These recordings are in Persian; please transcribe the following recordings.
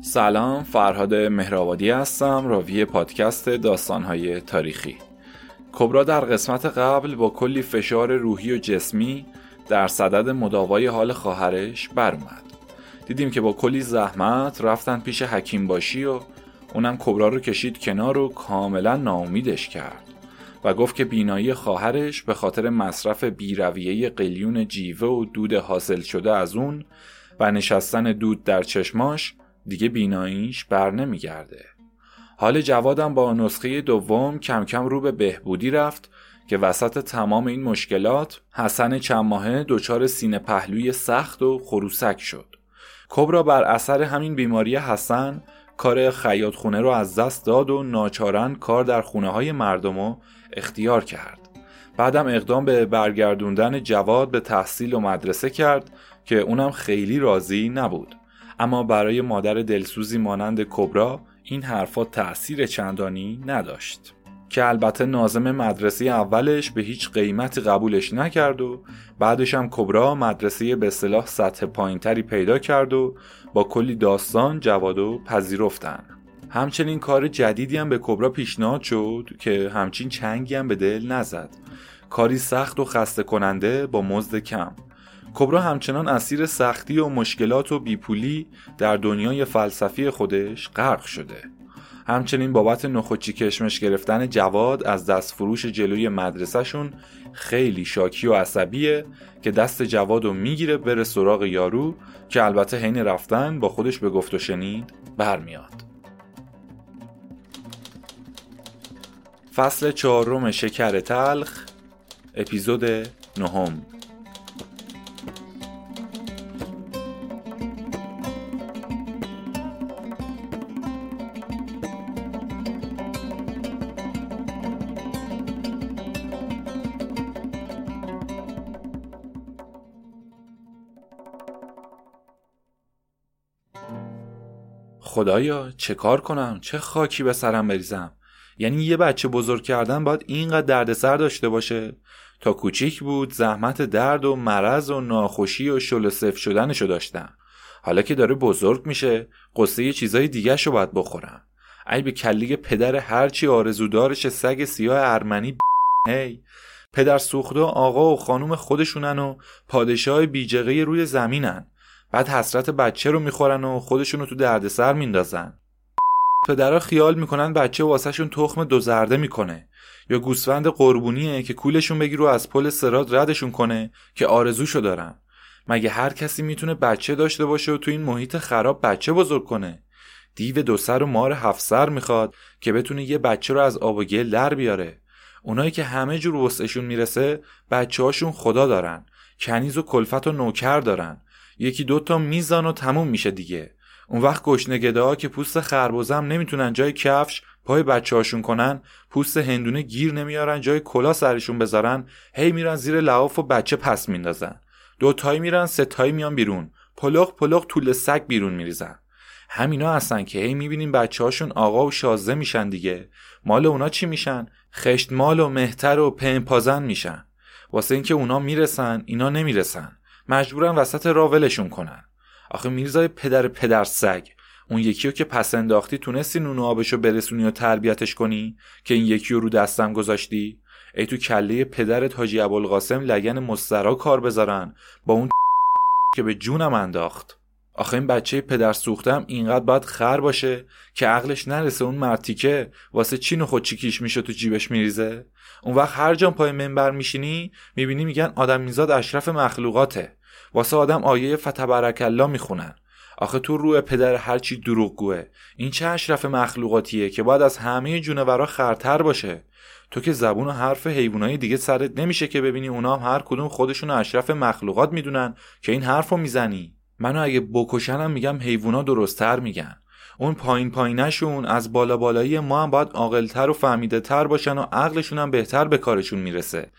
سلام، فرهاد مهرآبادی هستم، راوی پادکست داستان‌های تاریخی. کبرا در قسمت قبل با کلی فشار روحی و جسمی در صدد مداوای حال خواهرش برآمد. دیدیم که با کلی زحمت رفتن پیش حکیم باشی و اونم کبرا رو کشید کنار و کاملا ناامیدش کرد و گفت که بینایی خواهرش به خاطر مصرف بی‌رویه قلیون جیوه و دود حاصل شده از اون و نشستن دود در چشماش دیگه بیناییش بر نمیگرده. حال جوادم با نسخه دوم کم کم رو به بهبودی رفت که وسط تمام این مشکلات حسن چند ماهه دچار سینه پهلوی سخت و خروسک شد. کبرا بر اثر همین بیماری حسن کار خیاط خونه رو از دست داد و ناچارن کار در خونه های مردم رو اختیار کرد. بعدم اقدام به برگردوندن جواد به تحصیل و مدرسه کرد که اونم خیلی راضی نبود. اما برای مادر دلسوزی مانند کبرا این حرفا تأثیر چندانی نداشت که البته ناظم مدرسه اولش به هیچ قیمتی قبولش نکرد و بعدش هم کبرا مدرسه به اصطلاح سطح پایینتری پیدا کرد و با کلی داستان جوادو پذیرفتن. همچنین کار جدیدی هم به کبرا پیشنهاد شد که همچین چنگی هم به دل نزد، کاری سخت و خسته کننده با مزد کم. کبرا همچنان اسیر سختی و مشکلات و بیپولی در دنیای فلسفی خودش غرق شده. همچنین بابت نخوچی کشمش گرفتن جواد از دست فروش جلوی مدرسهشون خیلی شاکی و عصبیه که دست جوادو میگیره بره سراغ یارو که البته حین رفتن با خودش به گفت و شنید برمیاد. فصل 4 شکر تلخ، اپیزود 9. خدایا چه کار کنم؟ چه خاکی به سرم بریزم؟ یعنی یه بچه بزرگ کردن باید اینقدر دردسر داشته باشه؟ تا کوچیک بود زحمت درد و مرض و ناخوشی و شلوسف شدنشو داشتم. حالا که داره بزرگ میشه قصه یه چیزای دیگه‌شو باید بخورم. ای به کلیه پدر، هرچی آرزودارش سگ سیاه ارمنی هی. پدر سوخته آقا و خانوم خودشونن و پادشاه بیجقه روی زمینن. بعد حسرت بچه رو میخورن و خودشونو تو دردسر میندازن. پدرها خیال میکنن بچه واسهشون تخم دو زرده میکنه یا گوسفند قربونیه که کولشون بگیر و از پل صراط ردشون کنه که آرزوشو دارن. مگه هر کسی میتونه بچه داشته باشه و تو این محیط خراب بچه بزرگ کنه؟ دیو دو سر و مار هفت سر میخواد که بتونه یه بچه رو از آب و گل در بیاره. اونایی که همه جور وسعشون میرسه بچه‌هاشون خدا دارن، کنیز و کلفت و نوکر دارن. یکی دوتا میزان و تموم میشه دیگه. اون وقت گشنگده‌ها که پوست خربوزه هم نمیتونن جای کفش پای بچه‌هاشون کنن، پوست هندونه گیر نمیارن جای کلا سرشون بذارن، هی میرن زیر لحاف و بچه پس میندازن. دوتایی میرن، ستایی میان بیرون، پلوغ پلوغ طول سگ بیرون میریزن. همینا هستن که هی میبینیم بچه‌هاشون آقا و شازده میشن دیگه. مال اونا چی میشن؟ خشت مال و مهتر و پنپازن میشن. واسه اینکه اونا میرسن اینا نمیرسن، مجبورن وسط راه ولشون کنن. آخه میرزای پدر سگ، اون یکی رو که پس انداختی تونستی نون و آبشو برسونی و تربیتش کنی که این یکی رو دستم گذاشتی؟ ای تو کله پدرت حاجی عبالغاسم لگن مسترا کار بذارن با اون که به جونم انداخت. آخه این بچه پدر سوختم اینقدر باید خر باشه که عقلش نرسه اون مرتیکه واسه چینو خود چیکیش میشه تو جیبش میریزه؟ اون وقت هر جا پای منبر میشینی میبینی میگن آدمیزاد اشرف مخلوقاته، واسه آدم آیه فتبرک الله میخونن. آخه تو روح پدر هرچی دروغگوه. این چه اشرف مخلوقاتیه که باید از همه جونورا خرتر باشه؟ تو که زبون و حرف حیوانای دیگه سرت نمیشه که ببینی اونا هم هر کدوم خودشونو اشرف مخلوقات میدونن که این حرفو میزنی؟ منو اگه بکشنم میگم حیوونا درست‌تر میگن. اون پایین پایینشون از بالا بالایی ما هم باید عاقل‌تر و فهمیده تر باشن و عقلشون هم بهتر به کارشون میرسه.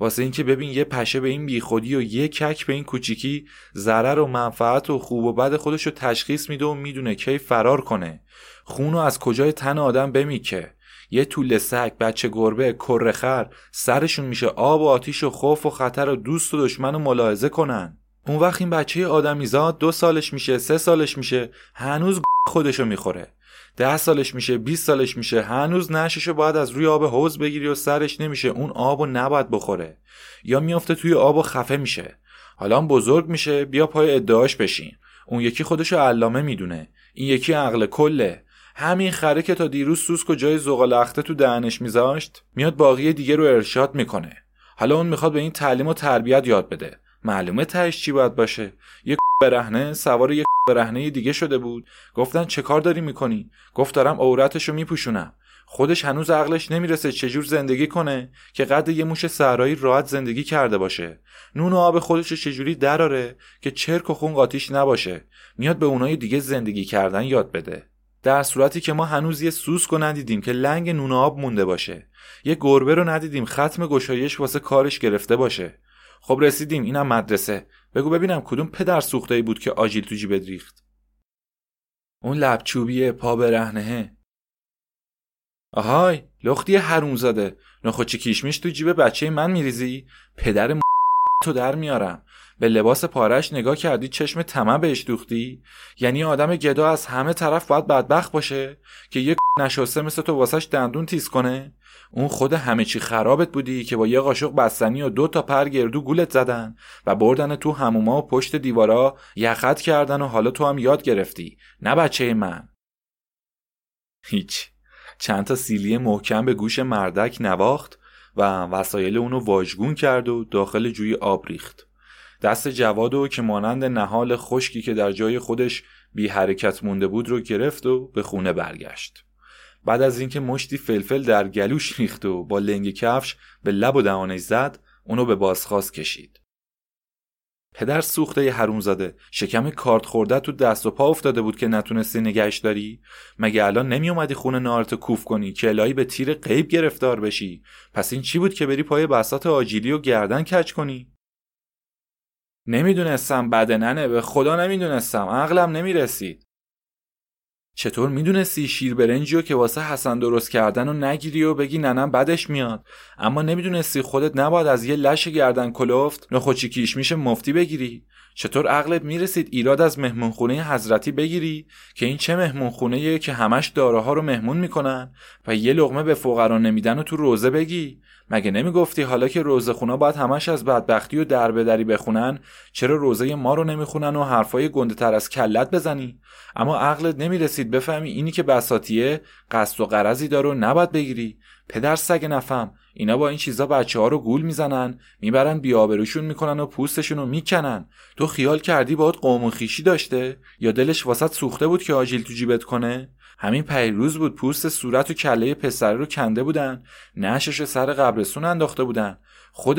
واسه اینکه ببین یه پشه به این بیخودی و یه کک به این کوچیکی ضرر و منفعت و خوب و بد خودشو تشخیص میده و میدونه کی فرار کنه. خونو از کجای تن آدم بمیکه. یه توله سگ، بچه گربه، کره خر سرشون میشه آب و آتیش و خوف و خطر و دوست و دشمن و ملاحظه کنن. اون وقت این بچه آدمیزاد 2 سالش میشه، 3 سالش میشه، هنوز خودشو میخوره. 10 سالش میشه، 20 سالش میشه، هنوز نششو باید از روی آب حوض بگیری و سرش نمیشه، اون آبو نباید بخوره، یا میافته توی آب و خفه میشه. حالا بزرگ میشه، بیا پای ادعاش بشین. اون یکی خودشو علامه میدونه، این یکی عقل کله. همین خره که تا دیروز سوسکو جای زغالخته تو دهنش میذاشت، میاد باقی دیگه رو ارشاد میکنه. حالا اون میخواد به این تعلیم و تربیت یاد بده. معلومه تهش چی باید باشه؟ یک برهنه سوار یک برهنه دیگه شده بود. گفتن چه کار داری میکنی؟ گفت دارم عورتشو میپوشونم. خودش هنوز عقلش نمیرسه چجور زندگی کنه که قد یه موش صحرایی راحت زندگی کرده باشه. نون و آب خودش رو چجوری دراره که چرک و خون قاطیش نباشه. میاد به اونای دیگه زندگی کردن یاد بده. در صورتی که ما هنوز یه سوسکو ندیدیم که لنگ نون و آب مونده باشه. یه گربه رو ندیدیم ختم گشایش واسه کارش گرفته باشه. خب رسیدیم، اینم مدرسه. بگو ببینم کدوم پدر سوخته‌ای بود که آجیل تو جیبت ریخت؟ اون لبچوبیه، پا برهنه. آهای لختی هارون زاده، نخوچ کیشمیش تو جیب بچه من میریزی؟ پدر تو در میارم. به لباس پارش نگاه کردی چشم طمع بهش دوختی؟ یعنی آدم گدا از همه طرف باید بدبخت باشه که یک نشسته مثل تو واسش دندون تیز کنه؟ اون خود همه چی خرابت بودی که با یه قاشق بستنی و 2 تا پر گردو گولت زدن و بردن تو حموما و پشت دیوارا یخت کردن و حالا تو هم یاد گرفتی؟ نه بچه من. هیچ. چند تا سیلی محکم به گوش مردک نواخت و وسایل اونو واژگون کرد و داخل جوی آب ریخت. دست جوادو که مانند نهال خشکی که در جای خودش بی حرکت مونده بود رو گرفت و به خونه برگشت. بعد از اینکه مشتی فلفل در گلوش ریخت و با لنگ کفش به لب و دهانش زد، اونو به بازخواست کشید. پدر سوخته هارون زاده، شکم کارت خورده تو دست و پا افتاده بود که نتونستی نگهش داری؟ مگه الان نمی اومدی خونه نارتو کوف کنی که الهی به تیر غیب گرفتار بشی؟ پس این چی بود که بری پای بساط آجیلی و گردن کج کنی؟ نمیدونستم بدننه، به خدا نمیدونستم، عقلم نمیرسید. چطور میدونستی شیر برنجیو که واسه حسن درست کردن و نگیری و بگی ننم بدش میاد، اما نمیدونستی خودت نباید از یه لش گردن کلفت نخوچی کیشمیش مفتی بگیری؟ چطور عقلت میرسید ایراد از مهمونخونه حضرتی بگیری که این چه مهمونخونه‌ایه که همش داراها رو مهمون میکنن و یه لقمه به فقرا نمیدن و تو روزه بگی؟ مگه نمیگفتی حالا که روزه‌خونا باید همش از بدبختی و دربدری بخونن، چرا روزه ما رو نمیخونن و حرفای گنده‌تر از کلت بزنی؟ اما عقلت نمیرسید بفهمی اینی که بساطیه قصد و غرضی داره و نباید بگیری. پدر سگ نفهم، اینا با این چیزا بچه‌ها رو گول میزنن، میبرن بی‌آبروشون میکنن و پوستشون رو میکنن. تو خیال کردی باهات قوم و خیشی داشته یا دلش واسط سوخته بود که آجیل تو جیبت کنه؟ همین پیروز بود پوست صورت و کله پسر رو کنده بودن، نعشش سر قبرستون انداخته بودن. خود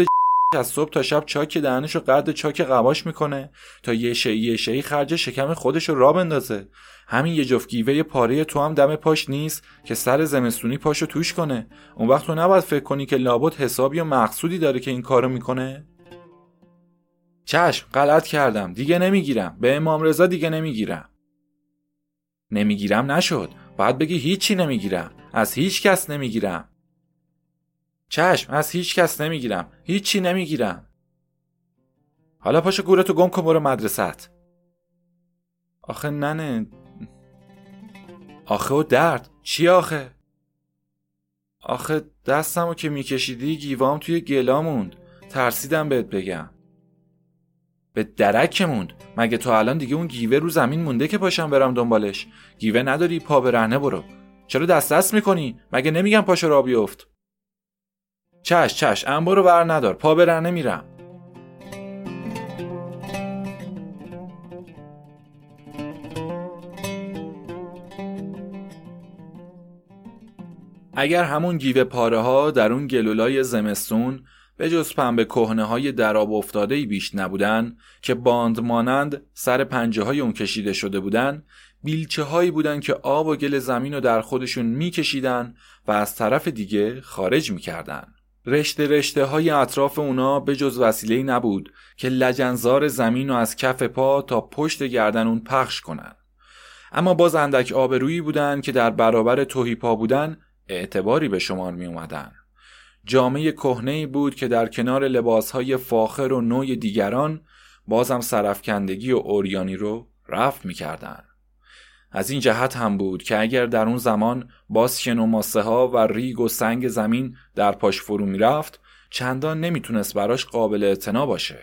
از صبح تا شب چاک دهنش رو قد چاک قباش میکنه تا یه شی خرج شکم خودش رو را بندازه. همین یه جفت گیوه پاره تو هم دم پاش نیست که سر زمستونی پاشو توش کنه. اون وقت تو نباید فکر کنی که لابد حسابی و مقصودی داره که این کارو میکنه. چشم غلط کردم، دیگه نمیگیرم، به امام رضا دیگه نمیگیرم. نمیگیرم نشد، باید بگی هیچی نمیگیرم، از هیچ کس نمیگیرم. چشم از هیچ کس نمیگیرم، هیچی نمیگیرم. حالا پاشو گورتو گم کن برو مدرسه‌ت. آخه ننه، آخه و درد چی آخه؟ آخه دستمو که میکشیدی گیوام توی گلا موند، ترسیدم بهت بگم. به درک موند، مگه تو الان دیگه اون گیوه رو زمین مونده که پاشم برم دنبالش؟ گیوه نداری پا برهنه برو. چرا دست میکنی؟ مگه نمیگم پاشو را بیفت؟ چش انبارو ور ندار، پا برهنه میرم. اگر همون گیوه پاره ها در اون گلولای زمستون به جز پنبه کهنه های در آب افتاده‌ای بیش نبودن که باند مانند سر پنجه های اون کشیده شده بودن، بیلچه هایی بودن که آب و گل زمین رو در خودشون می کشیدن و از طرف دیگه خارج می کردن. رشته های اطراف اونا به جز وسیله‌ای نبود که لجنزار زمین رو از کف پا تا پشت گردن اون پخش کنن. اما باز اندک آبرویی بودن که در برابر تهی پا بودن اعتباری به شمار می اومدن. جامعه کهنه‌ای بود که در کنار لباس‌های فاخر و نوع دیگران بازم سرفکندگی و اوریانی رو رفع می‌کردن. از این جهت هم بود که اگر در اون زمان بازکن و ماسه ها و ریگ و سنگ زمین در پاش فرو می رفت، چندان نمیتونست براش قابل اعتنا باشه.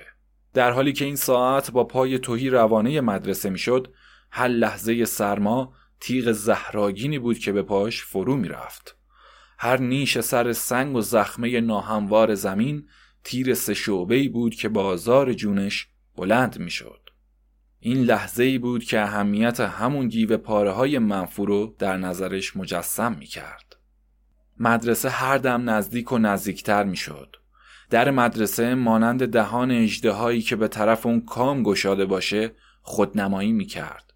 در حالی که این ساعت با پای تهی روانه مدرسه میشد، هر لحظه سرما تیغ زهراگینی بود که به پاش فرو می رفت. هر نیش سر سنگ و زخمه ناهموار زمین تیر سه شعبه‌ای بود که با آزار جونش بلند می شد. این لحظه‌ای بود که اهمیت همون گیو پاره‌های منفور رو در نظرش مجسم می‌کرد. مدرسه هر دم نزدیک و نزدیکتر می‌شد. در مدرسه مانند دهان اژدهایی که به طرف اون کام گشاده باشه خودنمایی می‌کرد.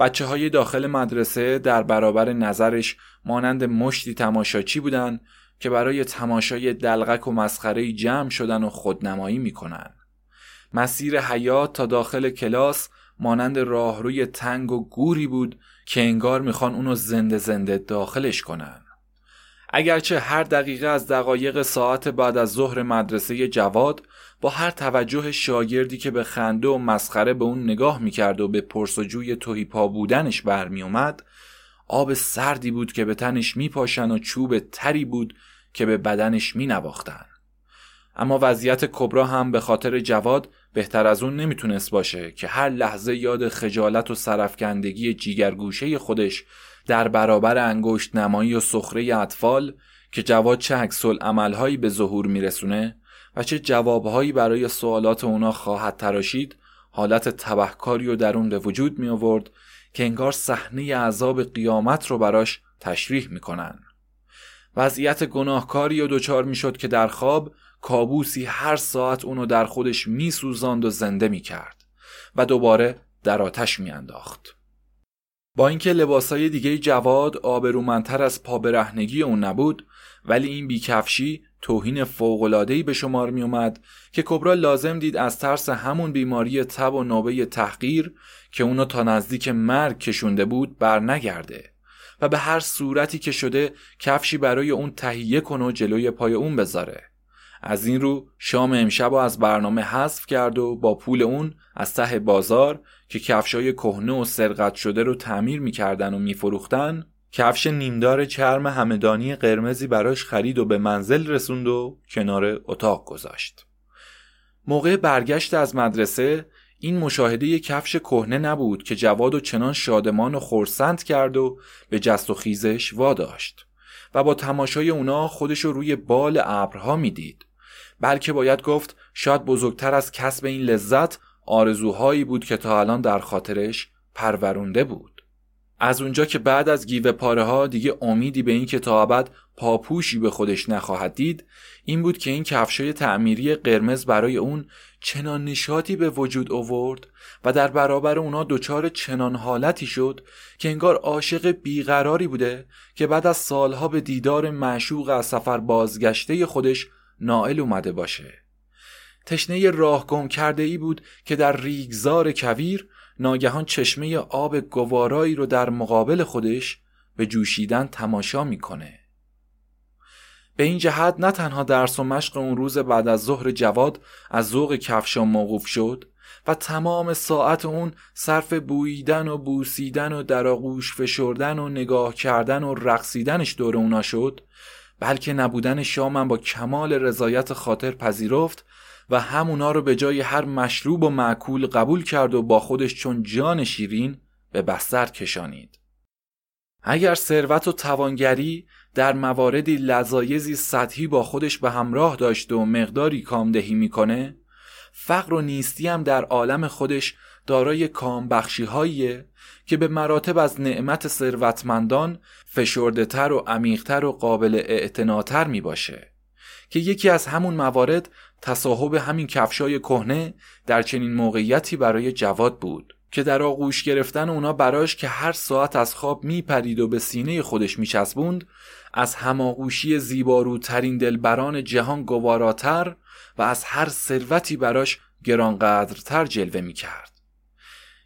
بچه‌های داخل مدرسه در برابر نظرش مانند مشتی تماشاچی بودن که برای تماشای دلغک و مسخره‌ای جمع شدن و خودنمایی می‌کنن. مسیر حیات تا داخل کلاس مانند راهروی تنگ و گوری بود که انگار میخوان اونو زنده زنده داخلش کنن. اگرچه هر دقیقه از دقایق ساعت بعد از ظهر مدرسه جواد با هر توجه شاگردی که به خنده و مسخره به اون نگاه میکرد و به پرسجوی تهیپا بودنش برمی اومد، آب سردی بود که به تنش میپاشن و چوب تری بود که به بدنش مینواختن. اما وضعیت کبرا هم به خاطر جواد بهتر از اون نمیتونست باشه که هر لحظه یاد خجالت و سرفکندگی جیگرگوشه خودش در برابر انگشت نمایی و سخره اطفال که جواد چه عکس‌العمل‌هایی به ظهور میرسونه و چه جوابهایی برای سوالات اونا خواهد تراشید، حالت تبهکاری و درون به وجود می آورد که انگار صحنه عذاب قیامت رو براش تشریح میکنن. وضعیت گناهکاری و دوچار میشد که در خواب کابوسی هر ساعت اونو در خودش می سوزاند و زنده می کرد و دوباره در آتش می انداخت. با اینکه لباسای دیگه جواد آبرومندتر از پابرهنگی اون نبود، ولی این بیکفشی توهین فوق‌العاده‌ای به شمار می اومد که کبرا لازم دید از ترس همون بیماری تب و نوبه تحقیر که اونو تا نزدیک مرگ کشونده بود بر نگرده و به هر صورتی که شده کفشی برای اون تهیه کن و جلوی پای اون بذاره. از این رو شام امشب از برنامه حذف کرد و با پول اون از ته بازار که کفشای کهنه و سرقت شده رو تعمیر می‌کردن و می‌فروختن، کفش نیمدار چرم همدانی قرمزی براش خرید و به منزل رسوند و کنار اتاق گذاشت. موقع برگشت از مدرسه این مشاهده یک کفش کهنه نبود که جواد و چنان شادمان و خرسند کرد و به جست و خیزش واداشت و با تماشای اونا خودش رو روی بال ابرها میدید، بلکه باید گفت شاید بزرگتر از کسب این لذت آرزوهایی بود که تا الان در خاطرش پرورونده بود. از اونجا که بعد از گیوه پاره ها دیگه امیدی به این که تا ابد پاپوشی به خودش نخواهد دید، این بود که این کفشای تعمیری قرمز برای اون چنان نشاطی به وجود آورد و در برابر اونا دچار چنان حالتی شد که انگار عاشق بیقراری بوده که بعد از سالها به دیدار معشوق از سفر بازگشته خودش نائل اومده باشه. تشنه راه گم کرده ای بود که در ریگزار کویر ناگهان چشمه آب گوارایی رو در مقابل خودش به جوشیدن تماشا میکنه. به این جهت نه تنها درس و مشق اون روز بعد از ظهر جواد از ذوق کفشا موقوف شد و تمام ساعت اون صرف بوییدن و بوسیدن و در آغوش فشردن و نگاه کردن و رقصیدنش دور اونا شد، بلکه نبودن شامم با کمال رضایت خاطر پذیرفت و همونا رو به جای هر مشروب و معکول قبول کرد و با خودش چون جان شیرین به بستر کشانید. اگر ثروت و توانگری در مواردی لذایزی سطحی با خودش به همراه داشته و مقداری کامدهی میکنه، فقر و نیستی هم در عالم خودش دارای کامبخشی هاییه که به مراتب از نعمت ثروتمندان فشرده تر و عمیقتر و قابل اعتناتر می باشه که یکی از همون موارد تصاحب همین کفشای کهنه در چنین موقعیتی برای جواد بود که در آغوش گرفتن اونا براش که هر ساعت از خواب میپرید و به سینه خودش میچسبوند، از هماغوشی زیباروترین دلبران جهان گواراتر و از هر ثروتی براش گرانقدرتر جلوه میکرد.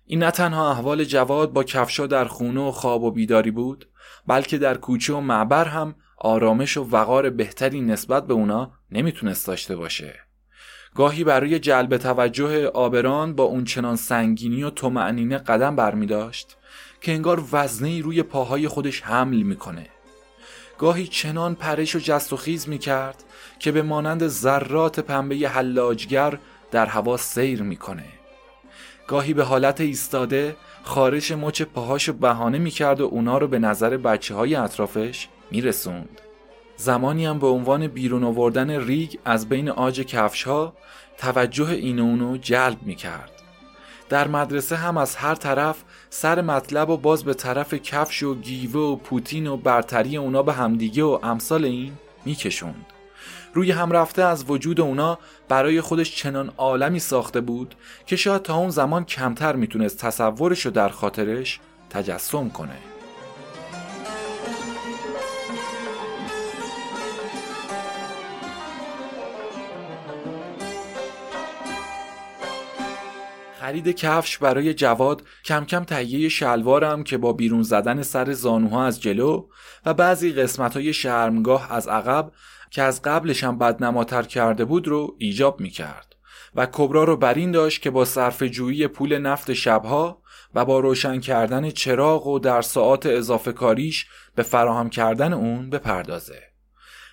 این نه تنها احوال جواد با کفشا در خونه و خواب و بیداری بود، بلکه در کوچه و معبر هم آرامش و وقار بهتری نسبت به اونا نمیتونست داشته باشه. گاهی برای جلب توجه آبران با اون چنان سنگینی و طمأنینه قدم برمی داشت که انگار وزنه‌ای روی پاهای خودش حمل میکنه. گاهی چنان پرش و جست و خیز میکرد که به مانند ذرات پنبه حلاجگر در هوا سیر میکنه. گاهی به حالت ایستاده خارش مچ پاهاشو بهانه میکرد و اونا رو به نظر بچه‌های اطرافش میرسوند. زمانی هم به عنوان بیرون آوردن ریگ از بین آج کفش‌ها توجه این و اونو جلب میکرد. در مدرسه هم از هر طرف سر مطلب و باز به طرف کفش و گیوه و پوتین و برتری اونا به همدیگه و امثال این میکشوند. روی هم رفته از وجود اونا برای خودش چنان عالمی ساخته بود که شاید تا اون زمان کمتر میتونست تصورشو در خاطرش تجسم کنه. خرید کفش برای جواد، کم کم تهیه شلوارم که با بیرون زدن سر زانوها از جلو و بعضی قسمت‌های شرمگاه از عقب که از قبلش هم بدنماتر کرده بود رو ایجاب می‌کرد و کبرا رو بر این داشت که با صرفه‌جویی پول نفت شبها و با روشن کردن چراغ و در ساعات اضافه کاریش به فراهم کردن اون بپردازه.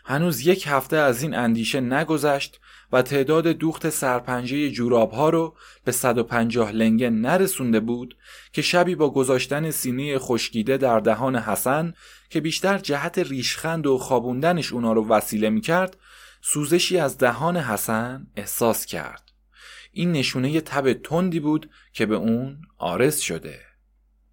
هنوز یک هفته از این اندیشه نگذشت و تعداد دوخت سرپنجه جوراب‌ها رو به 150 لنگه نرسونده بود که شبی با گذاشتن سینه خشکیده در دهان حسن که بیشتر جهت ریشخند و خوابوندنش اونا رو وسیله می‌کرد، سوزشی از دهان حسن احساس کرد. این نشونه تب تندی بود که به اون عارض شده.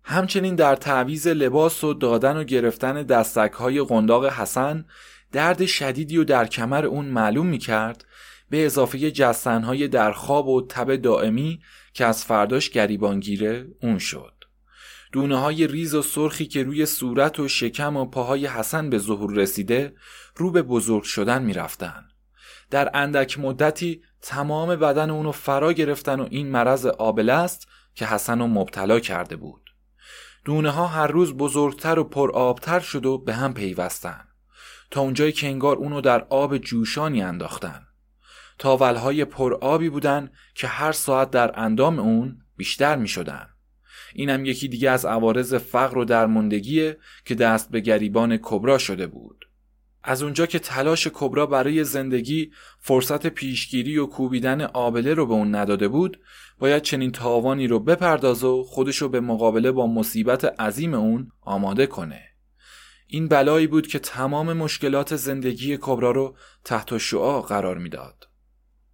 همچنین در تعویض لباس و دادن و گرفتن دستک‌های قنداق حسن، درد شدیدی رو در کمر اون معلوم می‌کرد، به اضافه جستنهای در خواب و تب دائمی که از فرداش گریبانگیره اون شد. دونه های ریز و سرخی که روی صورت و شکم و پاهای حسن به ظهور رسیده رو به بزرگ شدن می رفتن. در اندک مدتی تمام بدن اونو فرا گرفتن و این مرض آبله است که حسن رو مبتلا کرده بود. دونه ها هر روز بزرگتر و پرآبتر شد و به هم پیوستن تا اونجایی که انگار اونو در آب جوشانی انداختن. تاولهای پرآبی بودن که هر ساعت در اندام اون بیشتر می شدن. این هم یکی دیگه از عوارض فقر و درماندگیه که دست به گریبان کبرا شده بود. از اونجا که تلاش کبرا برای زندگی فرصت پیشگیری و کوبیدن آبله رو به اون نداده بود، باید چنین تاوانی رو بپرداز و خودشو به مقابله با مصیبت عظیم اون آماده کنه. این بلایی بود که تمام مشکلات زندگی کبرا رو تحت شعاع قرار میداد.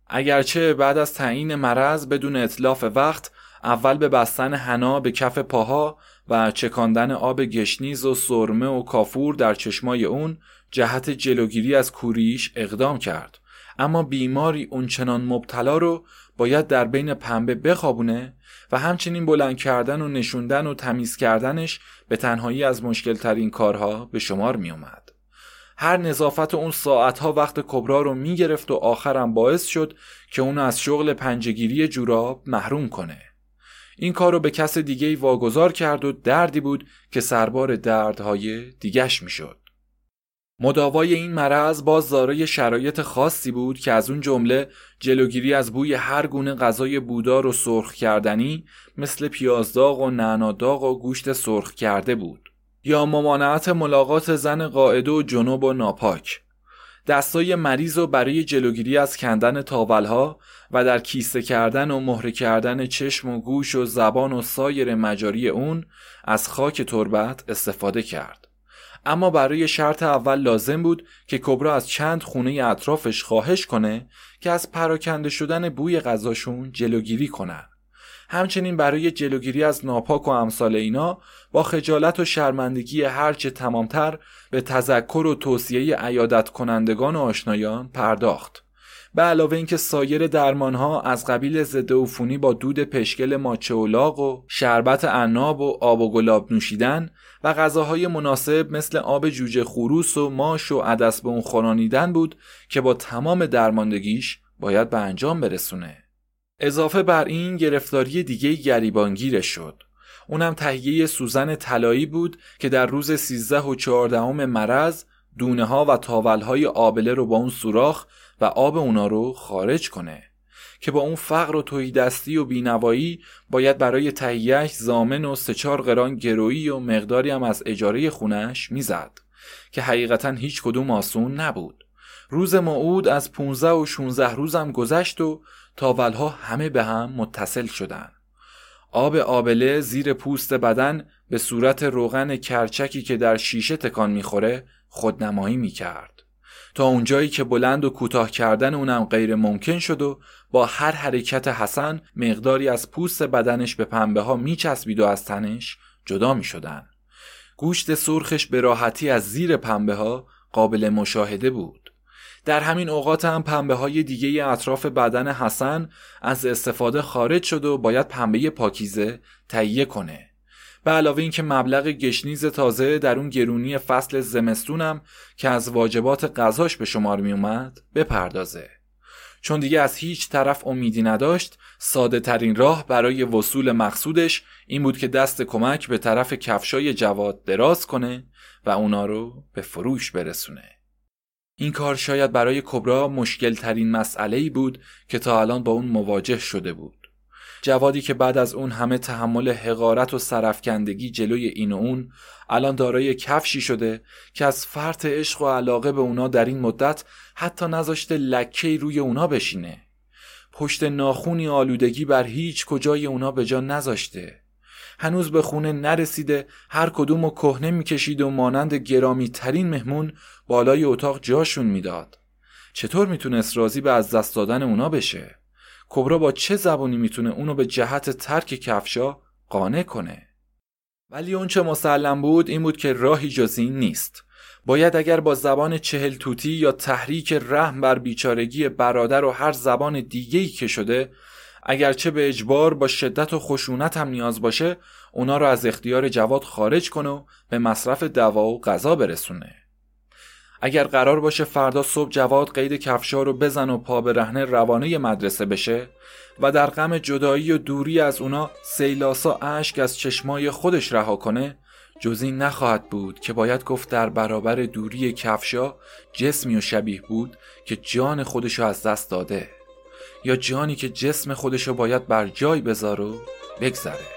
اگرچه بعد از تعیین مرض بدون اتلاف وقت اول به بستن حنا به کف پاها و چکاندن آب گشنیز و سرمه و کافور در چشمای اون جهت جلوگیری از کوریش اقدام کرد، اما بیماری اون چنان مبتلا رو باید در بین پنبه بخابونه و همچنین بلند کردن و نشوندن و تمیز کردنش به تنهایی از مشکل ترین کارها به شمار می اومد. هر نظافت اون ساعتها وقت کبرا رو میگرفت و آخرم باعث شد که اون از شغل پنجه‌گیری جوراب محروم کنه. این کار رو به کس دیگه‌ای واگذار کرد و دردی بود که سربار دردهای دیگش میشد. مداوای این مرض باز دارای شرایط خاصی بود که از اون جمله جلوگیری از بوی هر گونه غذای بودار و سرخ کردنی مثل پیازداغ و نعناداغ و گوشت سرخ کرده بود، یا ممانعت ملاقات زن قاعده و جنوب و ناپاک. دستای مریض و برای جلوگیری از کندن تاولها و در کیسه کردن و مهره کردن چشم و گوش و زبان و سایر مجاری اون از خاک تربت استفاده کرد. اما برای شرط اول لازم بود که کبرا از چند خونه اطرافش خواهش کنه که از پراکنده شدن بوی غذاشون جلوگیری کنن. همچنین برای جلوگیری از ناپاک و امثال اینا با خجالت و شرمندگی هرچه تمامتر به تذکر و توصیه عیادت کنندگان و آشنایان پرداخت. به علاوه اینکه سایر درمانها از قبیل ضد عفونی با دود پشگل ماچه و لاغ و شربت عناب و آب و گلاب نوشیدن و غذاهای مناسب مثل آب جوجه خروس و ماش و عدس به اون خورانیدن بود که با تمام درماندگیش باید به انجام برسونه. اضافه بر این گرفتاری دیگه گریبانگیر شد. اونم تهیه سوزن طلایی بود که در روز 13 و 14 مرز دونه ها و تاولهای آبله رو با اون سوراخ و آب اونا رو خارج کنه که با اون فقر و تهیدستی و بینوایی باید برای تهیهش ضامن و 3-4 قران گرویی و مقداری هم از اجاره خونهش میزد که حقیقتاً هیچ کدوم آسون نبود. روز موعود از 15 و 16 روزم گذشت و تاولها همه به هم متصل شدن. آب آبله زیر پوست بدن به صورت روغن کرچکی که در شیشه تکان میخوره خودنمایی میکرد تا اونجایی که بلند و کوتاه کردن اونم غیر ممکن شد و با هر حرکت حسن مقداری از پوست بدنش به پنبه ها میچسبید و از تنش جدا میشدن. گوشت سرخش به راحتی از زیر پنبه ها قابل مشاهده بود. در همین اوقات هم پنبه های دیگه اطراف بدن حسن از استفاده خارج شد و باید پنبه پاکیزه تهیه کنه. به علاوه این که مبلغ گشنیز تازه در اون گرونی فصل زمستونم که از واجبات غذاش به شمار می اومد بپردازه. چون دیگه از هیچ طرف امیدی نداشت، ساده ترین راه برای وصول مقصودش این بود که دست کمک به طرف کفشای جواد دراز کنه و اونا رو به فروش برسونه. این کار شاید برای کبرا مشکل ترین مسئله‌ای بود که تا الان با اون مواجه شده بود. جوادی که بعد از اون همه تحمل حقارت و سرفکندگی جلوی این و اون الان دارای کفشی شده که از فرط عشق و علاقه به اونا در این مدت حتی نذاشته لکه‌ای روی اونا بشینه. پشت ناخونی آلودگی بر هیچ کجای اونا به جا نذاشته. هنوز به خونه نرسیده هر کدوم رو کهنه میکشید و مانند گرامی ترین مهمون بالای اتاق جاشون میداد. چطور میتونست راضی به از دست دادن اونا بشه؟ کبرا با چه زبانی میتونه اونو به جهت ترک کفشا قانع کنه؟ ولی اون چه مسلم بود این بود که راهی جز این نیست. باید اگر با زبان 40 توتی یا تحریک رحم بر بیچارگی برادر و هر زبان دیگه‌ای که شده، اگرچه به اجبار با شدت و خشونت هم نیاز باشه، اونا رو از اختیار جواد خارج کنه و به مصرف دوا و غذا برسونه. اگر قرار باشه فردا صبح جواد قید کفشا رو بزن و پا به رهنه روانه مدرسه بشه و در غم جدایی و دوری از اونا سیلاسا اشک از چشمای خودش رها کنه، جز این نخواهد بود که باید گفت در برابر دوری کفشا جسمی و شبیه بود که جان خودشو از دست داده، یا جانی که جسم خودشو باید بر جای بذار و بگذره.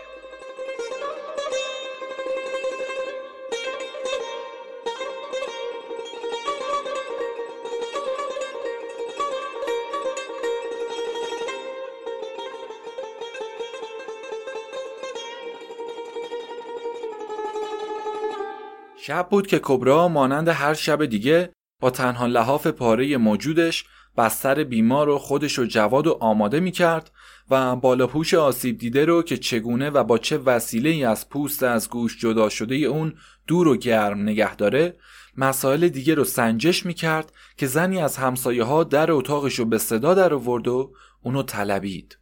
شب بود که کبرا مانند هر شب دیگه با تنها لحاف پاره موجودش بستر بیمار رو خودش و جواد رو آماده می کرد و بالاپوش آسیب دیده رو که چگونه و با چه وسیله‌ای از پوست از گوش جدا شده اون دور و گرم نگه داره، مسائل دیگه رو سنجش می کرد که زنی از همسایه ها در اتاقش رو به صدا در آورد و اونو طلبید.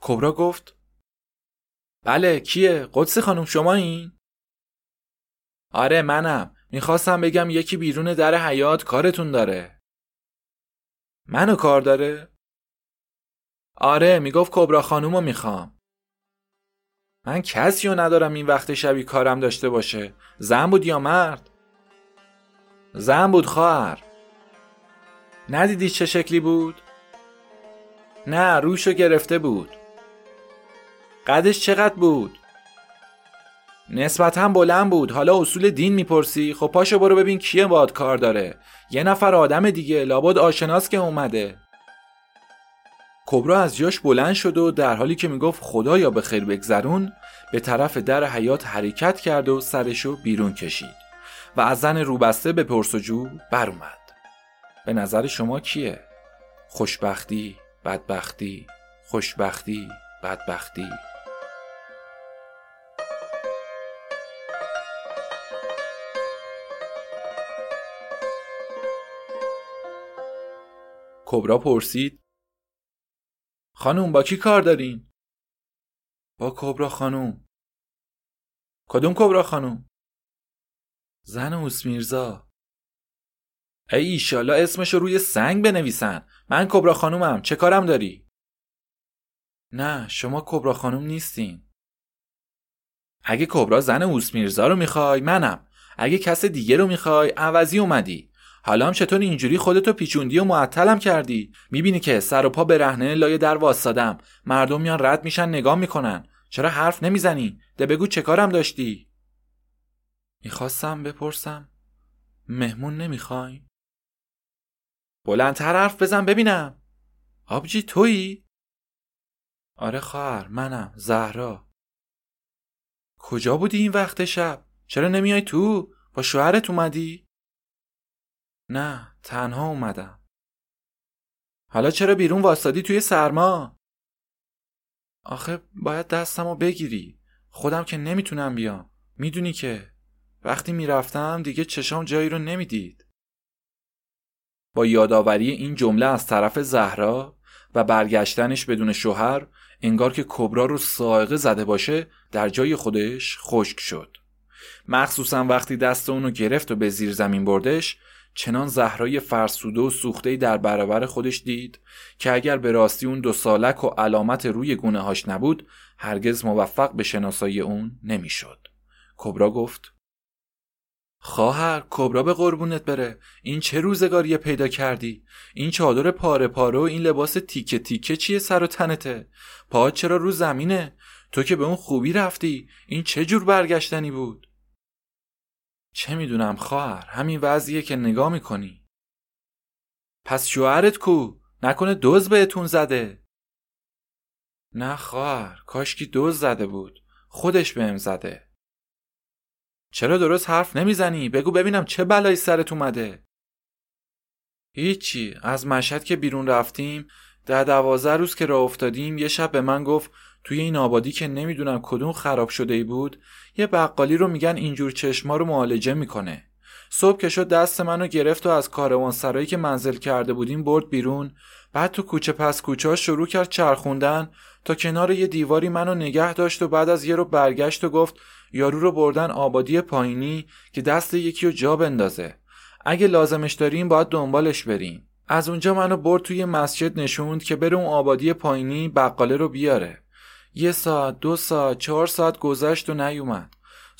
کبرا گفت: بله، کیه؟ قدسی خانم شما این؟ آره منم. میخواستم بگم یکی بیرون در حیاط کارتون داره. منو کار داره؟ آره، میگفت کبرا خانومو میخوام. من کسیو ندارم این وقت شبی کارم داشته باشه. زن بود یا مرد؟ زن بود خواهر. ندیدی چه شکلی بود؟ نه، روشو گرفته بود. قدش چقدر بود؟ نسبتاً بلند بود. حالا اصول دین میپرسی؟ خب پاشو برو ببین کیه باهات کار داره. یه نفر آدم دیگه، لابد آشناس که اومده. کبرا از جاش بلند شد و در حالی که میگفت خدایا به خیر بگذرون، به طرف در حیاط حرکت کرد و سرشو بیرون کشید و از زن روبسته به پرسجو بر اومد. به نظر شما کیه؟ خوشبختی، بدبختی، خوشبختی، بدبختی. کبرا پرسید: خانوم با کی کار دارین؟ با کبرا خانوم. کدوم کبرا خانوم؟ زن اوس میرزا. ای ایشالا اسمشو روی سنگ بنویسن. من کبرا خانومم. چه کارم داری؟ نه، شما کبرا خانوم نیستین. اگه کبرا زن اوس میرزا رو میخوای منم. اگه کس دیگه رو میخوای عوضی اومدی. حالا هم چطور اینجوری خودتو پیچوندی و معطلم کردی؟ میبینی که سر و پا برهنه لای در واسادم، مردم میان رد میشن نگاه میکنن، چرا حرف نمیزنی؟ ده بگو چه کارم داشتی؟ میخواستم بپرسم مهمون نمیخوای؟ بلندتر حرف بزن ببینم. آبجی تویی؟ آره خواهر، منم، زهرا. کجا بودی این وقت شب؟ چرا نمیای تو؟ با شوهرت اومدی؟ نه، تنها اومدم. حالا چرا بیرون واسادی توی سرما؟ آخه باید دستمو بگیری، خودم که نمیتونم بیام، میدونی که وقتی میرفتم دیگه چشام جایی رو نمیدید. با یادآوری این جمله از طرف زهرا و برگشتنش بدون شوهر، انگار که کبرا رو صاعقه زده باشه، در جای خودش خشک شد. مخصوصا وقتی دست اونو گرفت و به زیر زمین بردش، چنان زهرای فرسوده و سوخته‌ای در برابر خودش دید که اگر به راستی اون دو سالک و علامت روی گونه‌هاش نبود، هرگز موفق به شناسایی اون نمی‌شد. کبرا گفت: خواهر، کبرا به قربونت بره، این چه روزگاری پیدا کردی؟ این چادر پاره پاره و این لباس تیکه تیکه چیه سر و تنته؟ پاهات چرا رو زمینه؟ تو که به اون خوبی رفتی، این چه جور برگشتنی بود؟ چه میدونم خواهر، همین وضعیه که نگاه میکنی. پس شوهرت کو؟ نکنه دزد بهتون زده؟ نه خواهر، کاشکی دزد زده بود، خودش بهم زده. چرا درست حرف نمیزنی؟ بگو ببینم چه بلایی سرت اومده؟ هیچی، از مشهد که بیرون رفتیم، 10-12 روز که راه افتادیم، یه شب به من گفت توی این آبادی که نمیدونم کدوم خراب شده ای بود، یه بقالی رو میگن اینجور چشما رو معالجه میکنه. صبح که شد دست منو گرفت و از کاروانسرایی که منزل کرده بودیم برد بیرون، بعد تو کوچه پس کوچه شروع کرد چرخوندن تا کنار یه دیواری منو نگه داشت و بعد از یه رو برگشت و گفت یارو رو بردن آبادی پایینی که دست یکی رو جا بندازه، اگه لازمش داریم باید دنبالش بریم. از اونجا منو برد توی مسجد، نشوند که بره اون آبادی پایینی بقاله رو بیاره. 1 ساعت، 2 ساعت، 4 ساعت گذشت و نیومد.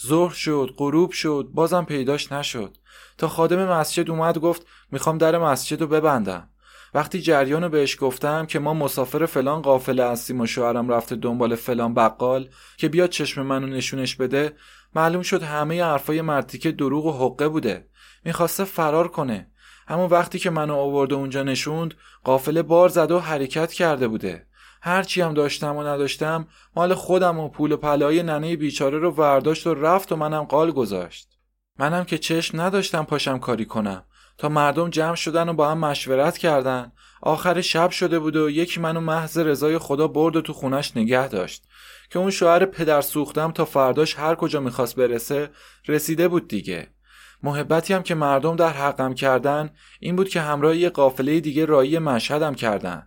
ظهر شد، غروب شد، بازم پیداش نشد تا خادم مسجد اومد گفت میخوام در مسجد رو ببندم. وقتی جریانو بهش گفتم که ما مسافر فلان قافله هستیم و شوهرم رفته دنبال فلان بقال که بیاد چشم منو نشونش بده، معلوم شد همه حرفای مردی که دروغ و حقه بوده، میخواسته فرار کنه. همون وقتی که منو آورد و اونجا نشوند، قافله بار زد و حرکت کرده بوده. هرچی هم داشتم و نداشتم مال خودم و پول و پلای ننه بیچاره رو ورداشت و رفت و منم قال گذاشت. منم که چشم نداشتم پاشم کاری کنم تا مردم جمع شدن و با هم مشورت کردن. آخر شب شده بود و یکی منو محض رضای خدا برد و تو خونش نگه داشت که اون شوهر پدر سوختم تا فرداش هر کجا میخواست برسه رسیده بود دیگه. محبتی هم که مردم در حقم کردن این بود که همراه یه قافله دیگه راهی مشهدم کردن.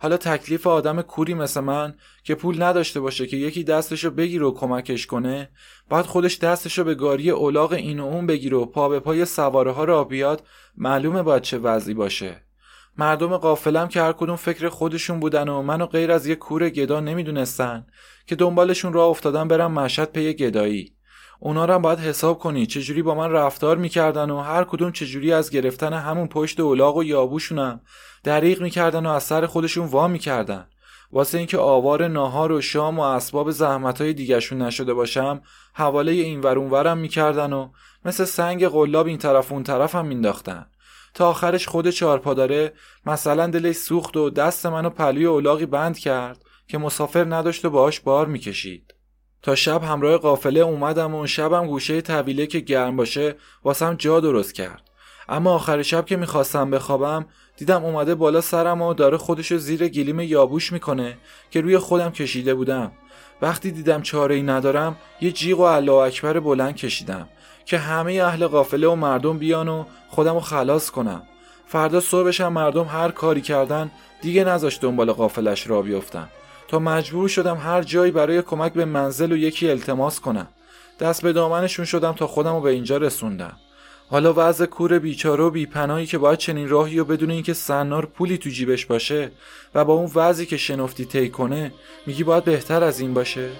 حالا تکلیف آدم کوری مثل من که پول نداشته باشه که یکی دستشو بگیره و کمکش کنه، بعد خودش دستشو به گاری اولاغ این و اون بگیره و پا به پای سواره ها را بیاد، معلومه باید چه وضعی باشه. مردم قافلم که هر کدوم فکر خودشون بودن و منو غیر از یک کور گدا نمیدونستن که دنبالشون راه افتادن برن مشهد پی گدایی. اونا را باید حساب کنی چجوری با من رفتار میکردن و هر کدوم چجوری از گرفتن همون پشت اولاغ و یابوشونم دریغ میکردن و از سر خودشون وا میکردن. واسه اینکه آوار ناهار و شام و اسباب زحمتهای دیگرشون نشده باشم، حواله این ور اون ورم میکردن و مثل سنگ قلاب این طرف اون طرف هم مینداختن تا آخرش خود چارپاداره مثلا دلش سوخت و دست منو پلوی اولاغی بند کرد که مسافر نداشت و باهاش بار میکشید. تا شب همراه قافله اومدم و شبم گوشه طویله که گرم باشه واسم جا درست کرد. اما آخر شب که میخواستم بخوابم دیدم اومده بالا سرم و داره خودشو زیر گلیم یابوش میکنه که روی خودم کشیده بودم. وقتی دیدم چاره‌ای ندارم یه جیغ و الله اکبر بلند کشیدم که همه اهل قافله و مردم بیان و خودمو خلاص کنم. فردا صبحش هم مردم هر کاری کردن دیگه نذاشت دنبال قافله‌اش را بیافتم تا مجبور شدم هر جایی برای کمک به منزل و یکی التماس کنم. دست به دامنشون شدم تا خودمو به اینجا رسوندم. حالا وضع کور بیچاره و بیپناهی که باید چنین راهی و بدون اینکه سنار پولی تو جیبش باشه و با اون وضعی که شنفتی طی کنه، میگی باید بهتر از این باشه؟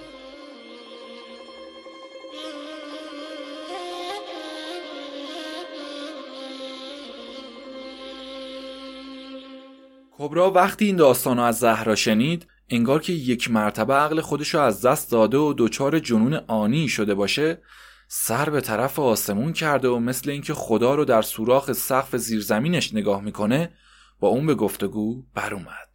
کبرا وقتی این داستانو از زهرا شنید، انگار که یک مرتبه عقل خودشو از دست داده و دچار جنون آنی شده باشه، سر به طرف آسمون کرده و مثل اینکه خدا رو در سوراخ سقف زیرزمینش نگاه میکنه، با اون به گفتگو بر اومد.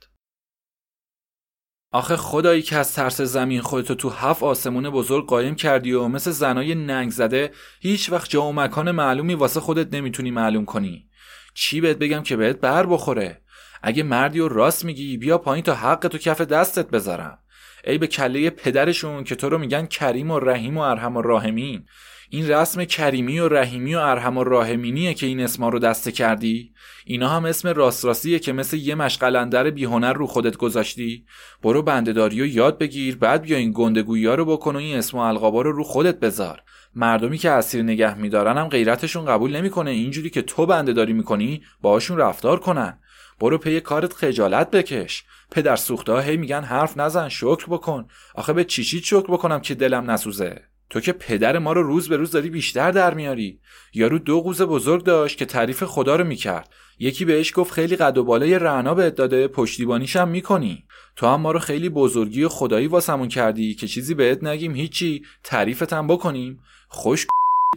آخه خدایی که از ترس زمین خودتو تو 7 آسمون بزرگ قایم کردی و مثل زنای ننگ زده هیچ وقت جا و مکان معلومی واسه خودت نمیتونی معلوم کنی. چی بهت بگم که بهت بر بخوره؟ اگه مردی و راست میگی بیا پایین تا حق تو کف دستت بذارم. ای به کله پدرشون که تو رو میگن کریم و رحیم و ارحم و راحمین. این رسم کریمی و رحیمی و ارحم و راحمینیه که این اسما رو دسته کردی؟ اینا هم اسم راستراسیه که مثل یه مشقلندر بیهنر رو خودت گذاشتی؟ برو بنده‌داری و یاد بگیر، بعد بیا این گندگویی‌ها رو بکن و این اسم و القابا رو خودت بذار. مردمی که اسیر نگه می‌دارن هم غیرتشون قبول نمی‌کنه اینجوری که تو بنده‌داری می‌کنی باهاشون رفتار کنن. برو پی کارت خجالت بکش. پدر سوخته‌ها هی میگن حرف نزن، شکر بکن. آخه به چی شکر بکنم که دلم نسوزه؟ تو که پدر ما رو روز به روز داری بیشتر در میاری. یارو 2 قوز بزرگ داشت که تعریف خدا رو میکرد. یکی بهش گفت خیلی قد و بالای رعنا بهت داده، پشتیبانیش هم میکنی. تو هم ما رو خیلی بزرگی و خدایی واسمون کردی که چیزی بهت نگیم، هیچی تعریفت هم بکنیم. خوش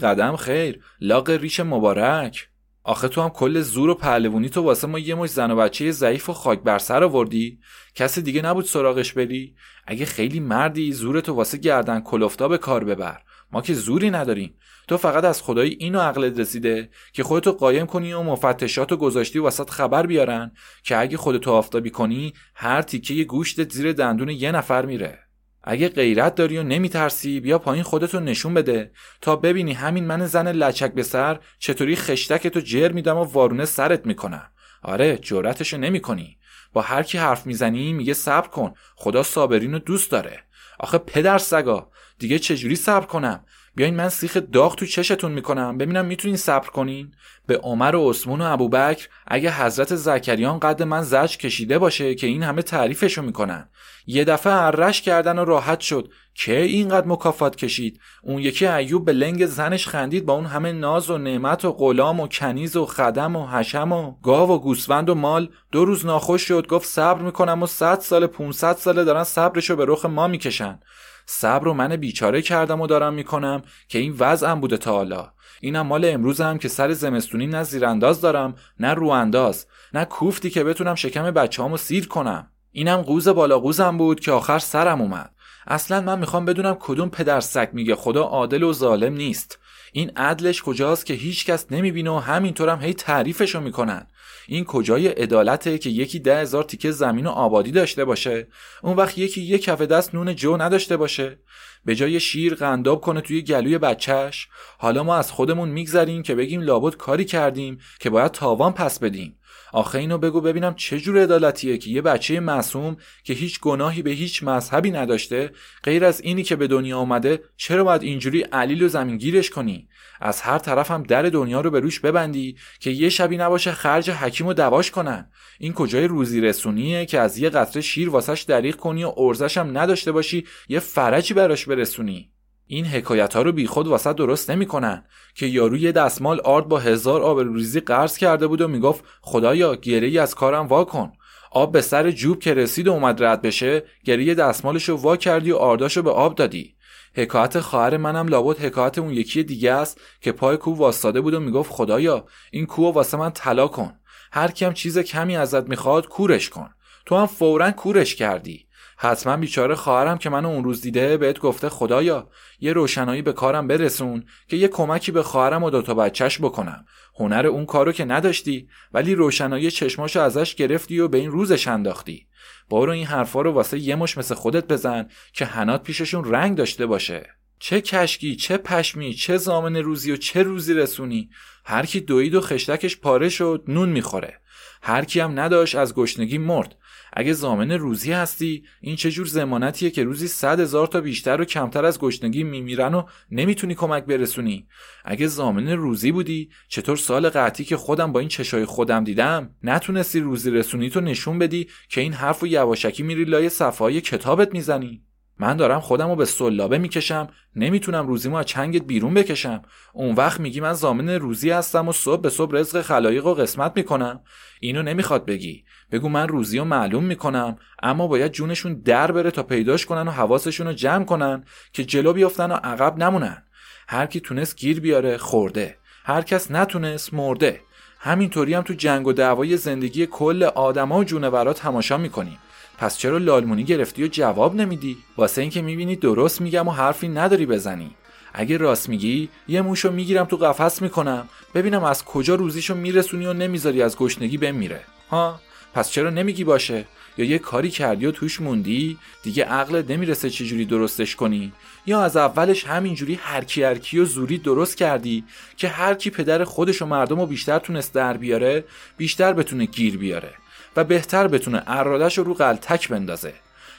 قدم خیر، لاغ ریش مبارک. آخه تو هم کل زور و پهلوانی تو واسه ما یه مش زن و بچه ضعیف و خاک بر سر آوردی؟ کسی دیگه نبود سراغش بری؟ اگه خیلی مردی زورتو واسه گردن کلفتا به کار ببر. ما که زوری نداریم. تو فقط از خدایی اینو عقلت رسیده که خودتو قایم کنی و مفتشاتو گذاشتی واسط خبر بیارن که اگه خودتو آفتابی کنی هر تیکه گوشتت زیر دندون یه نفر میره. اگه غیرت داری و نمیترسی بیا پایین خودتو نشون بده تا ببینی همین من زن لچک به سر چطوری خشتکتو جر میدم و وارونه سرت میکنم. آره جرأتشو نمیکنی. با هر کی حرف میزنی میگه صبر کن، خدا صابرینو دوست داره. آخه پدر سگا دیگه چجوری صبر کنم؟ بیاین من سیخ داغ تو چشتون میکنم ببینم میتونین صبر کنین. به عمر و عثمان و ابوبکر اگه حضرت زکریان قد من زج کشیده باشه که این همه تعریفشو میکنن، یه دفعه عرش کردن و راحت شد که اینقدر مکافات کشید. اون یکی ایوب به لنگ زنش خندید با اون همه ناز و نعمت و غلام و کنیز و خدم و حشم و گاو و گوسفند و مال 2 روز ناخوش شد، گفت صبر میکنم و 100 سال 500 ساله دارن صبرشو به رخ ما میکشن. صبر رو من بیچاره کردم و دارم میکنم که این وضعم بوده تا حالا. اینم مال امروزم که سر زمستونی نه زیرانداز دارم نه روانداز، نه کوفتی که بتونم شکم بچه‌هامو سیر کنم. اینم قوز بالا قوزم بود که آخر سرم اومد. اصلا من میخوام بدونم کدوم پدر سگ میگه خدا عادل و ظالم نیست؟ این عدلش کجاست که هیچکس نمیبینه و همینطورم هی تعریفشو میکنن؟ این کجای عدالته که یکی 10,000 تیکه زمین و آبادی داشته باشه، اون وقت یکی یک کف دست نون جو نداشته باشه؟ به جای شیر قنداب کنه توی گلوی بچهش. حالا ما از خودمون میگذریم که بگیم لابد کاری کردیم که باید تاوان پس بدیم. آخه اینو بگو ببینم چه جور عدالتیه که یه بچه معصوم که هیچ گناهی به هیچ مذهبی نداشته غیر از اینی که به دنیا اومده، چرا باید اینجوری علیل و زمینگیرش کنی؟ از هر طرف هم در دنیا رو به روش ببندی که یه شبی نباشه خرج حکیم و دواش کنن. این کجای روزی رسونیه که از یه قطره شیر واسش دریغ کنی و ارزش هم نداشته باشی یه فرجی براش برسونی؟ این حکایت‌ها رو بیخود واسه درست نمی‌کنن که یارو یه دستمال آرد با 1000 آبروریزی قرض کرده بود و میگفت خدایا گره‌ای از کارم وا کن. آب به سر جوب که رسید و اومد رد بشه، گره دستمالشو وا کردی و آرداشو به آب دادی. حکایت خواهر منم لابد حکایت اون یکی دیگه است که پای کوه واسطاده بود و میگفت خدایا این کوه واسه من طلا کن. هر کیم چیز کمی ازت میخواد کورش کن. تو هم فوراً کورش کردی. حتما بیچاره خواهرم که منو اون روز دیده بهت گفته خدایا یه روشنایی به کارم برسون که یه کمکی به خواهرم و 2 تا بچه‌ش بکنم. هنر اون کارو که نداشتی، ولی روشنایی چشماشو ازش گرفتی و به این روزش انداختی. برو این حرفا رو واسه یه مش مثل خودت بزن که حنات پیششون رنگ داشته باشه. چه کشکی، چه پشمی، چه ضامن روزی و چه روزی رسونی. هر کی دوید و خشتکش پاره شد نون میخوره. هر کی هم نداش از گشنگی مرد. اگه ضامن روزی هستی، این چه جور ضمانتیه که روزی 100,000 تا بیشتر و کمتر از گشنگی میمیرن و نمیتونی کمک برسونی؟ اگه ضامن روزی بودی، چطور سال قحطی که خودم با این چشای خودم دیدم نتونستی روزی رسونی تو نشون بدی که این حرفو یواشکی میری لای صفحه‌های کتابت میزنی؟ من دارم خودمو به سلابه میکشم، نمیتونم روزیمو از چنگت بیرون بکشم. اون وقت میگی من ضامن روزی هستم و صبح به صبح رزق خلایق و قسمت میکنم. اینو نمیخواد بگی. بگو من روزیو معلوم میکنم، اما باید جونشون در بره تا پیداش کنن و حواسشون رو جمع کنن که جلو بیافتن و عقب نمونن. هر کی تونست گیر بیاره خورده، هر کس نتونست مرده. همینطوری هم تو جنگ و دعوای زندگی کل آدما و جونورا تماشا میکنیم. پس چرا لالمونی گرفتی و جواب نمیدی؟ واسه این که میبینی درست میگم و حرفی نداری بزنی. اگه راست میگی یه موشو میگیرم تو قفس میکنم، ببینم از کجا روزیشو میرسونی و نمیذاری از گشنگی بمیره. ها؟ پس چرا نمیگی باشه؟ یا یه کاری کردی و توش موندی، دیگه عقلت نمیرسه چجوری درستش کنی، یا از اولش همینجوری هرکی و زوری درست کردی که هر کی پدر خودش و مردمو بیشتر تونست در بیاره، بیشتر بتونه گیر بیاره و بهتر بتونه ارادش رو غلطک بندازه.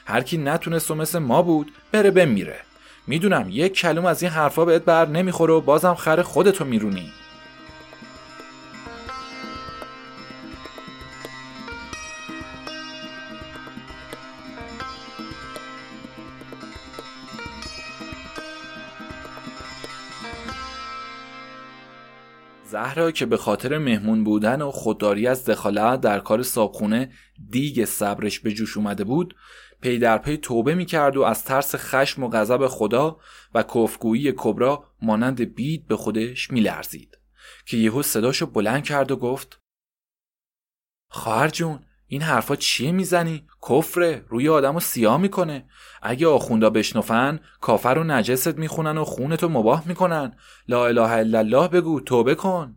هر کی نتونست و مثل ما بود بره بمیره. میدونم یک کلوم از این حرفا بهت بر نمیخوره و بازم خر خودتو میرونی. زهرا که به خاطر مهمون بودن و خودداری از دخالت در کار صابخونه دیگ صبرش به جوش اومده بود، پی در پی توبه می‌کرد و از ترس خشم و غضب خدا و کفرگویی کبرا مانند بید به خودش می‌لرزید که یهو صداشو بلند کرد و گفت: خواهر جون، این حرفا چیه میزنی؟ کفره، روی آدمو سیاه میکنه. اگه آخوندا بشنفن کافر و نجست میخونن و خونتو مباح میکنن. لا اله الا الله بگو، توبه کن.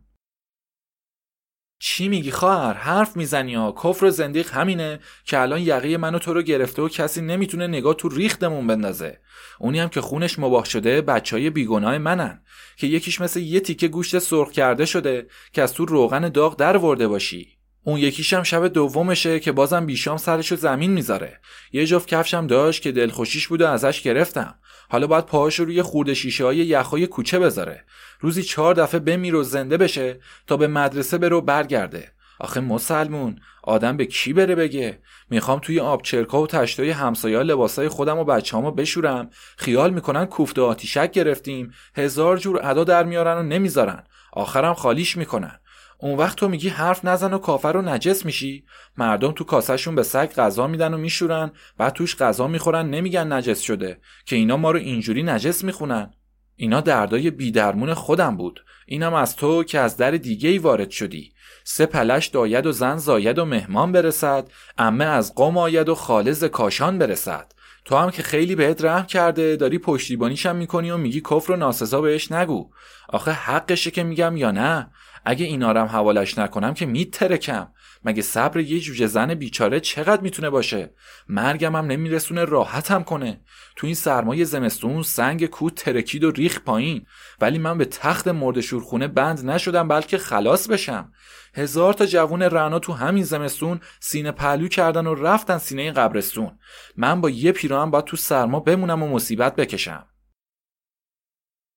چی میگی خواهر؟ حرف میزنی ها. کفر و زندیق همینه که الان یقه منو تو رو گرفته و کسی نمیتونه نگاه تو ریختمون بندازه. اونی هم که خونش مباح شده بچهای بیگناه منن که یکیش مثل یه تیکه گوشت سرخ کرده شده که از تو روغن داغ در ورده باشی. اون یکیشم شب دومشه که بازم بیشام سرشو زمین میذاره. یه جفت کفشم داشت که دلخوشیش بود و ازش گرفتم. حالا باید پاهاشو روی خورده شیشه‌های یخای کوچه بذاره. روزی 4 دفعه بمیر و زنده بشه تا به مدرسه بره و برگرده. آخه مسلمون آدم به کی بره بگه؟ میخوام توی آبچرکا و تشتای همسایه‌ها لباسای خودم و بچه‌هامو بشورم. خیال میکنن کوفته آتیشک گرفتیم، هزار جور ادا در میارن و نمیذارن. آخرام خالیش میکنن. اون وقت تو میگی حرف نزن و کافر و نجس میشی؟ مردم تو کاسهشون به سگ غذا میدن و میشورن، بعد توش غذا میخورن، نمیگن نجس شده، که اینا ما رو اینجوری نجس میخونن. اینا دردای بیدرمون خودم بود. اینم از تو که از در دیگه ای وارد شدی. 3 پلش داید و زن زاید و مهمان برسد، عمه از قم آید و خالز کاشان برسد. تو هم که خیلی بهت رحم کرده، داری پشتیبانیشم میکنی و میگی کفر و ناسزا بهش نگو. آخه حقشه که میگم یا نه؟ اگه اینا رم حوالش نکنم که میترکم. مگه صبر یه جوجه زن بیچاره چقدر میتونه باشه؟ مرگم هم نمیرسونه راحتم کنه. تو این سرمایه زمستون سنگ کود ترکید و ریخ پایین، ولی من به تخت مرد شورخونه بند نشدم بلکه خلاص بشم. 1000 تا جوون رعنا تو همین زمستون سینه پهلو کردن و رفتن سینه قبرستون. من با یه پیراهن باید تو سرما بمونم و مصیبت بکشم.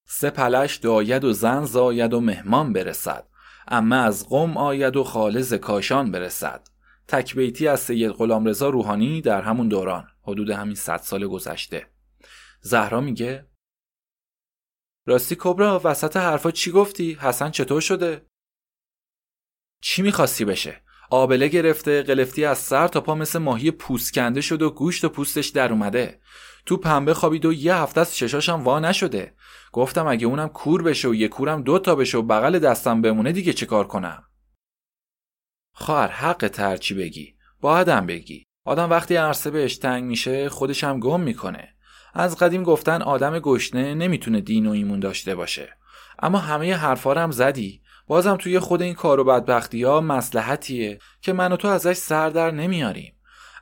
3 پلش داید و زن زاید و مهمان برسد، اما از قم آید و خالز کاشان برسد. تکبیتی از سید غلامرضا روحانی در همون دوران، حدود همین 100 سال گذشته. زهرا میگه: راستی کبرا، وسط حرفا چی گفتی؟ حسن چطور شده؟ چی میخواستی بشه؟ آبله گرفته، قلفتی از سر تا پا مثل ماهی پوست کنده شد و گوشت و پوستش در اومده. تو پنبه خوابید و یه هفته از چشاشم وا نشده. گفتم اگه اونم کور بشه و یه کورم 2 تا بشه و بغل دستم بمونه دیگه چه کار کنم؟ خواهر حق ترچی بگی، باعدم بگی. آدم وقتی عرصه بهش تنگ میشه خودش هم گم میکنه. از قدیم گفتن آدم گشنه نمیتونه دین و ایمون داشته باشه. اما همه حرفا رو هم زدی. بازم توی خود این کار و بدبختی‌ها مصلحتیه که من و تو ازش سر در نمیاریم.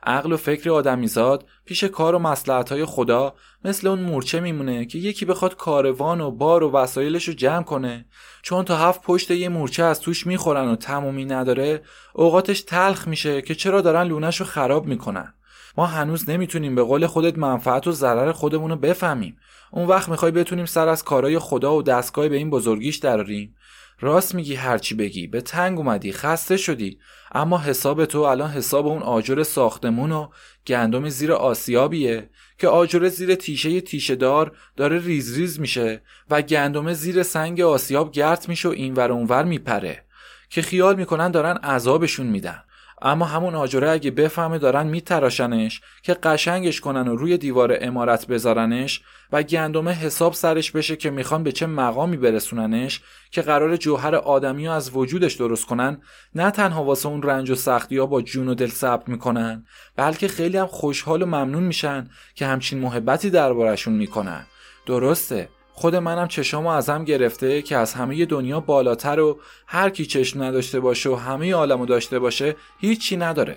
عقل و فکر آدمیزاد پیش کار و مصلحت‌های خدا مثل اون مورچه میمونه که یکی بخواد کاروان و بار و وسایلش رو جمع کنه، چون تا 7 پشت یه مورچه از توش میخورن و تمومی نداره، اوقاتش تلخ میشه که چرا دارن لونه‌شو خراب میکنن. ما هنوز نمیتونیم به قول خودت منفعت و ضرر خودمون رو بفهمیم. اون وقت میخوای بتونیم سر از کارهای خدا و دستگاه به این بزرگیش دراریم؟ راست میگی، هرچی بگی. به تنگ اومدی، خسته شدی، اما حساب تو الان حساب اون آجر ساختمون و گندم زیر آسیابیه که آجر زیر تیشه تیشه دار داره ریز ریز میشه و گندم زیر سنگ آسیاب گرت میشه و اینور اونور میپره که خیال میکنن دارن عذابشون میدن، اما همون آجره اگه بفهمه دارن میتراشنش که قشنگش کنن و روی دیوار عمارت بذارنش و گندمه حساب سرش بشه که میخوان به چه مقامی برسوننش که قرار جوهر آدمی ها از وجودش درست کنن. نه تنها واسه اون رنج و سختی ها با جون و دل صبر میکنن، بلکه خیلی هم خوشحال و ممنون میشن که همچین محبتی دربارشون میکنن. درسته، خود منم چشامو ازم گرفته که از همه دنیا بالاتر و هر کی چشم نداشته باشه و همه عالمو داشته باشه هیچی نداره.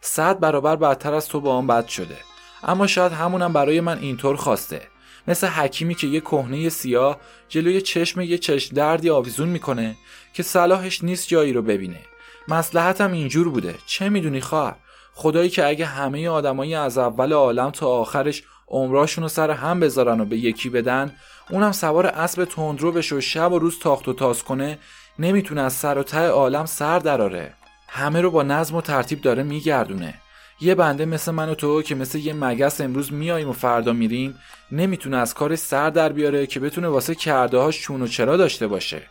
100 برابر بدتر از تو با اون بد شده. اما شاید همونم برای من اینطور خواسته. مثل حکیمی که یه کهنه سیاه جلوی چشم یه چشم دردی آویزون میکنه که صلاحش نیست جایی رو ببینه. مصلحتم اینجور بوده. چه میدونی خواهر؟ خدایی که اگه همه آدمایی از اول عالم تا آخرش عمراشونو سر هم بذارن و به یکی بدن، اونم سوار اسب تندرو بشه و شب و روز تاخت و تاز کنه، نمیتونه از سر و ته عالم سر دراره. همه رو با نظم و ترتیب داره میگردونه. یه بنده مثل من و تو که مثل یه مگس امروز میاییم و فردا میریم، نمیتونه از کارش سر در بیاره که بتونه واسه کرده‌هاش چون و چرا داشته باشه.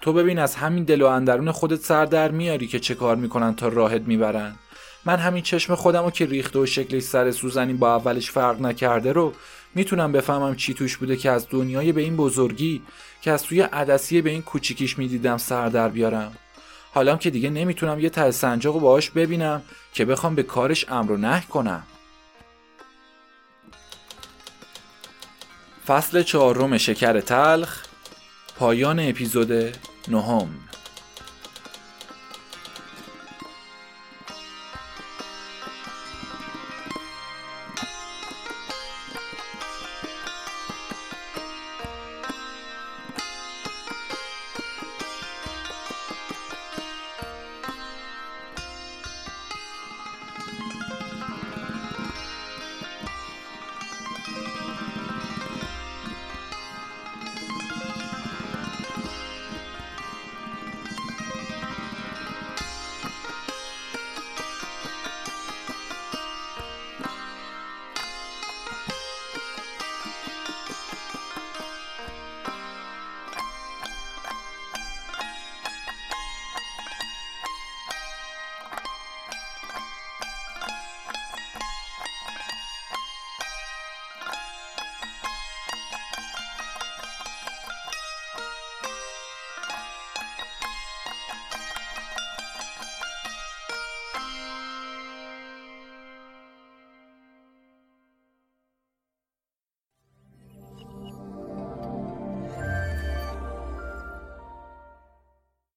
تو ببین از همین دل و اندرون خودت سر در میاری که چه کار میکنن تا راحت میبرن. من همین چشم خودمو که ریخته و شکلش سر سوزنی با اولش فرق نکرده رو میتونم بفهمم چی توش بوده که از دنیای به این بزرگی که از توی عدسیه به این کوچیکیش میدیدم سر در بیارم. حالا که دیگه نمیتونم یه ته سنجاقو باهاش ببینم که بخوام به کارش امر و نهی کنم. فصل 4 شکر تلخ، پایان اپیزود 9.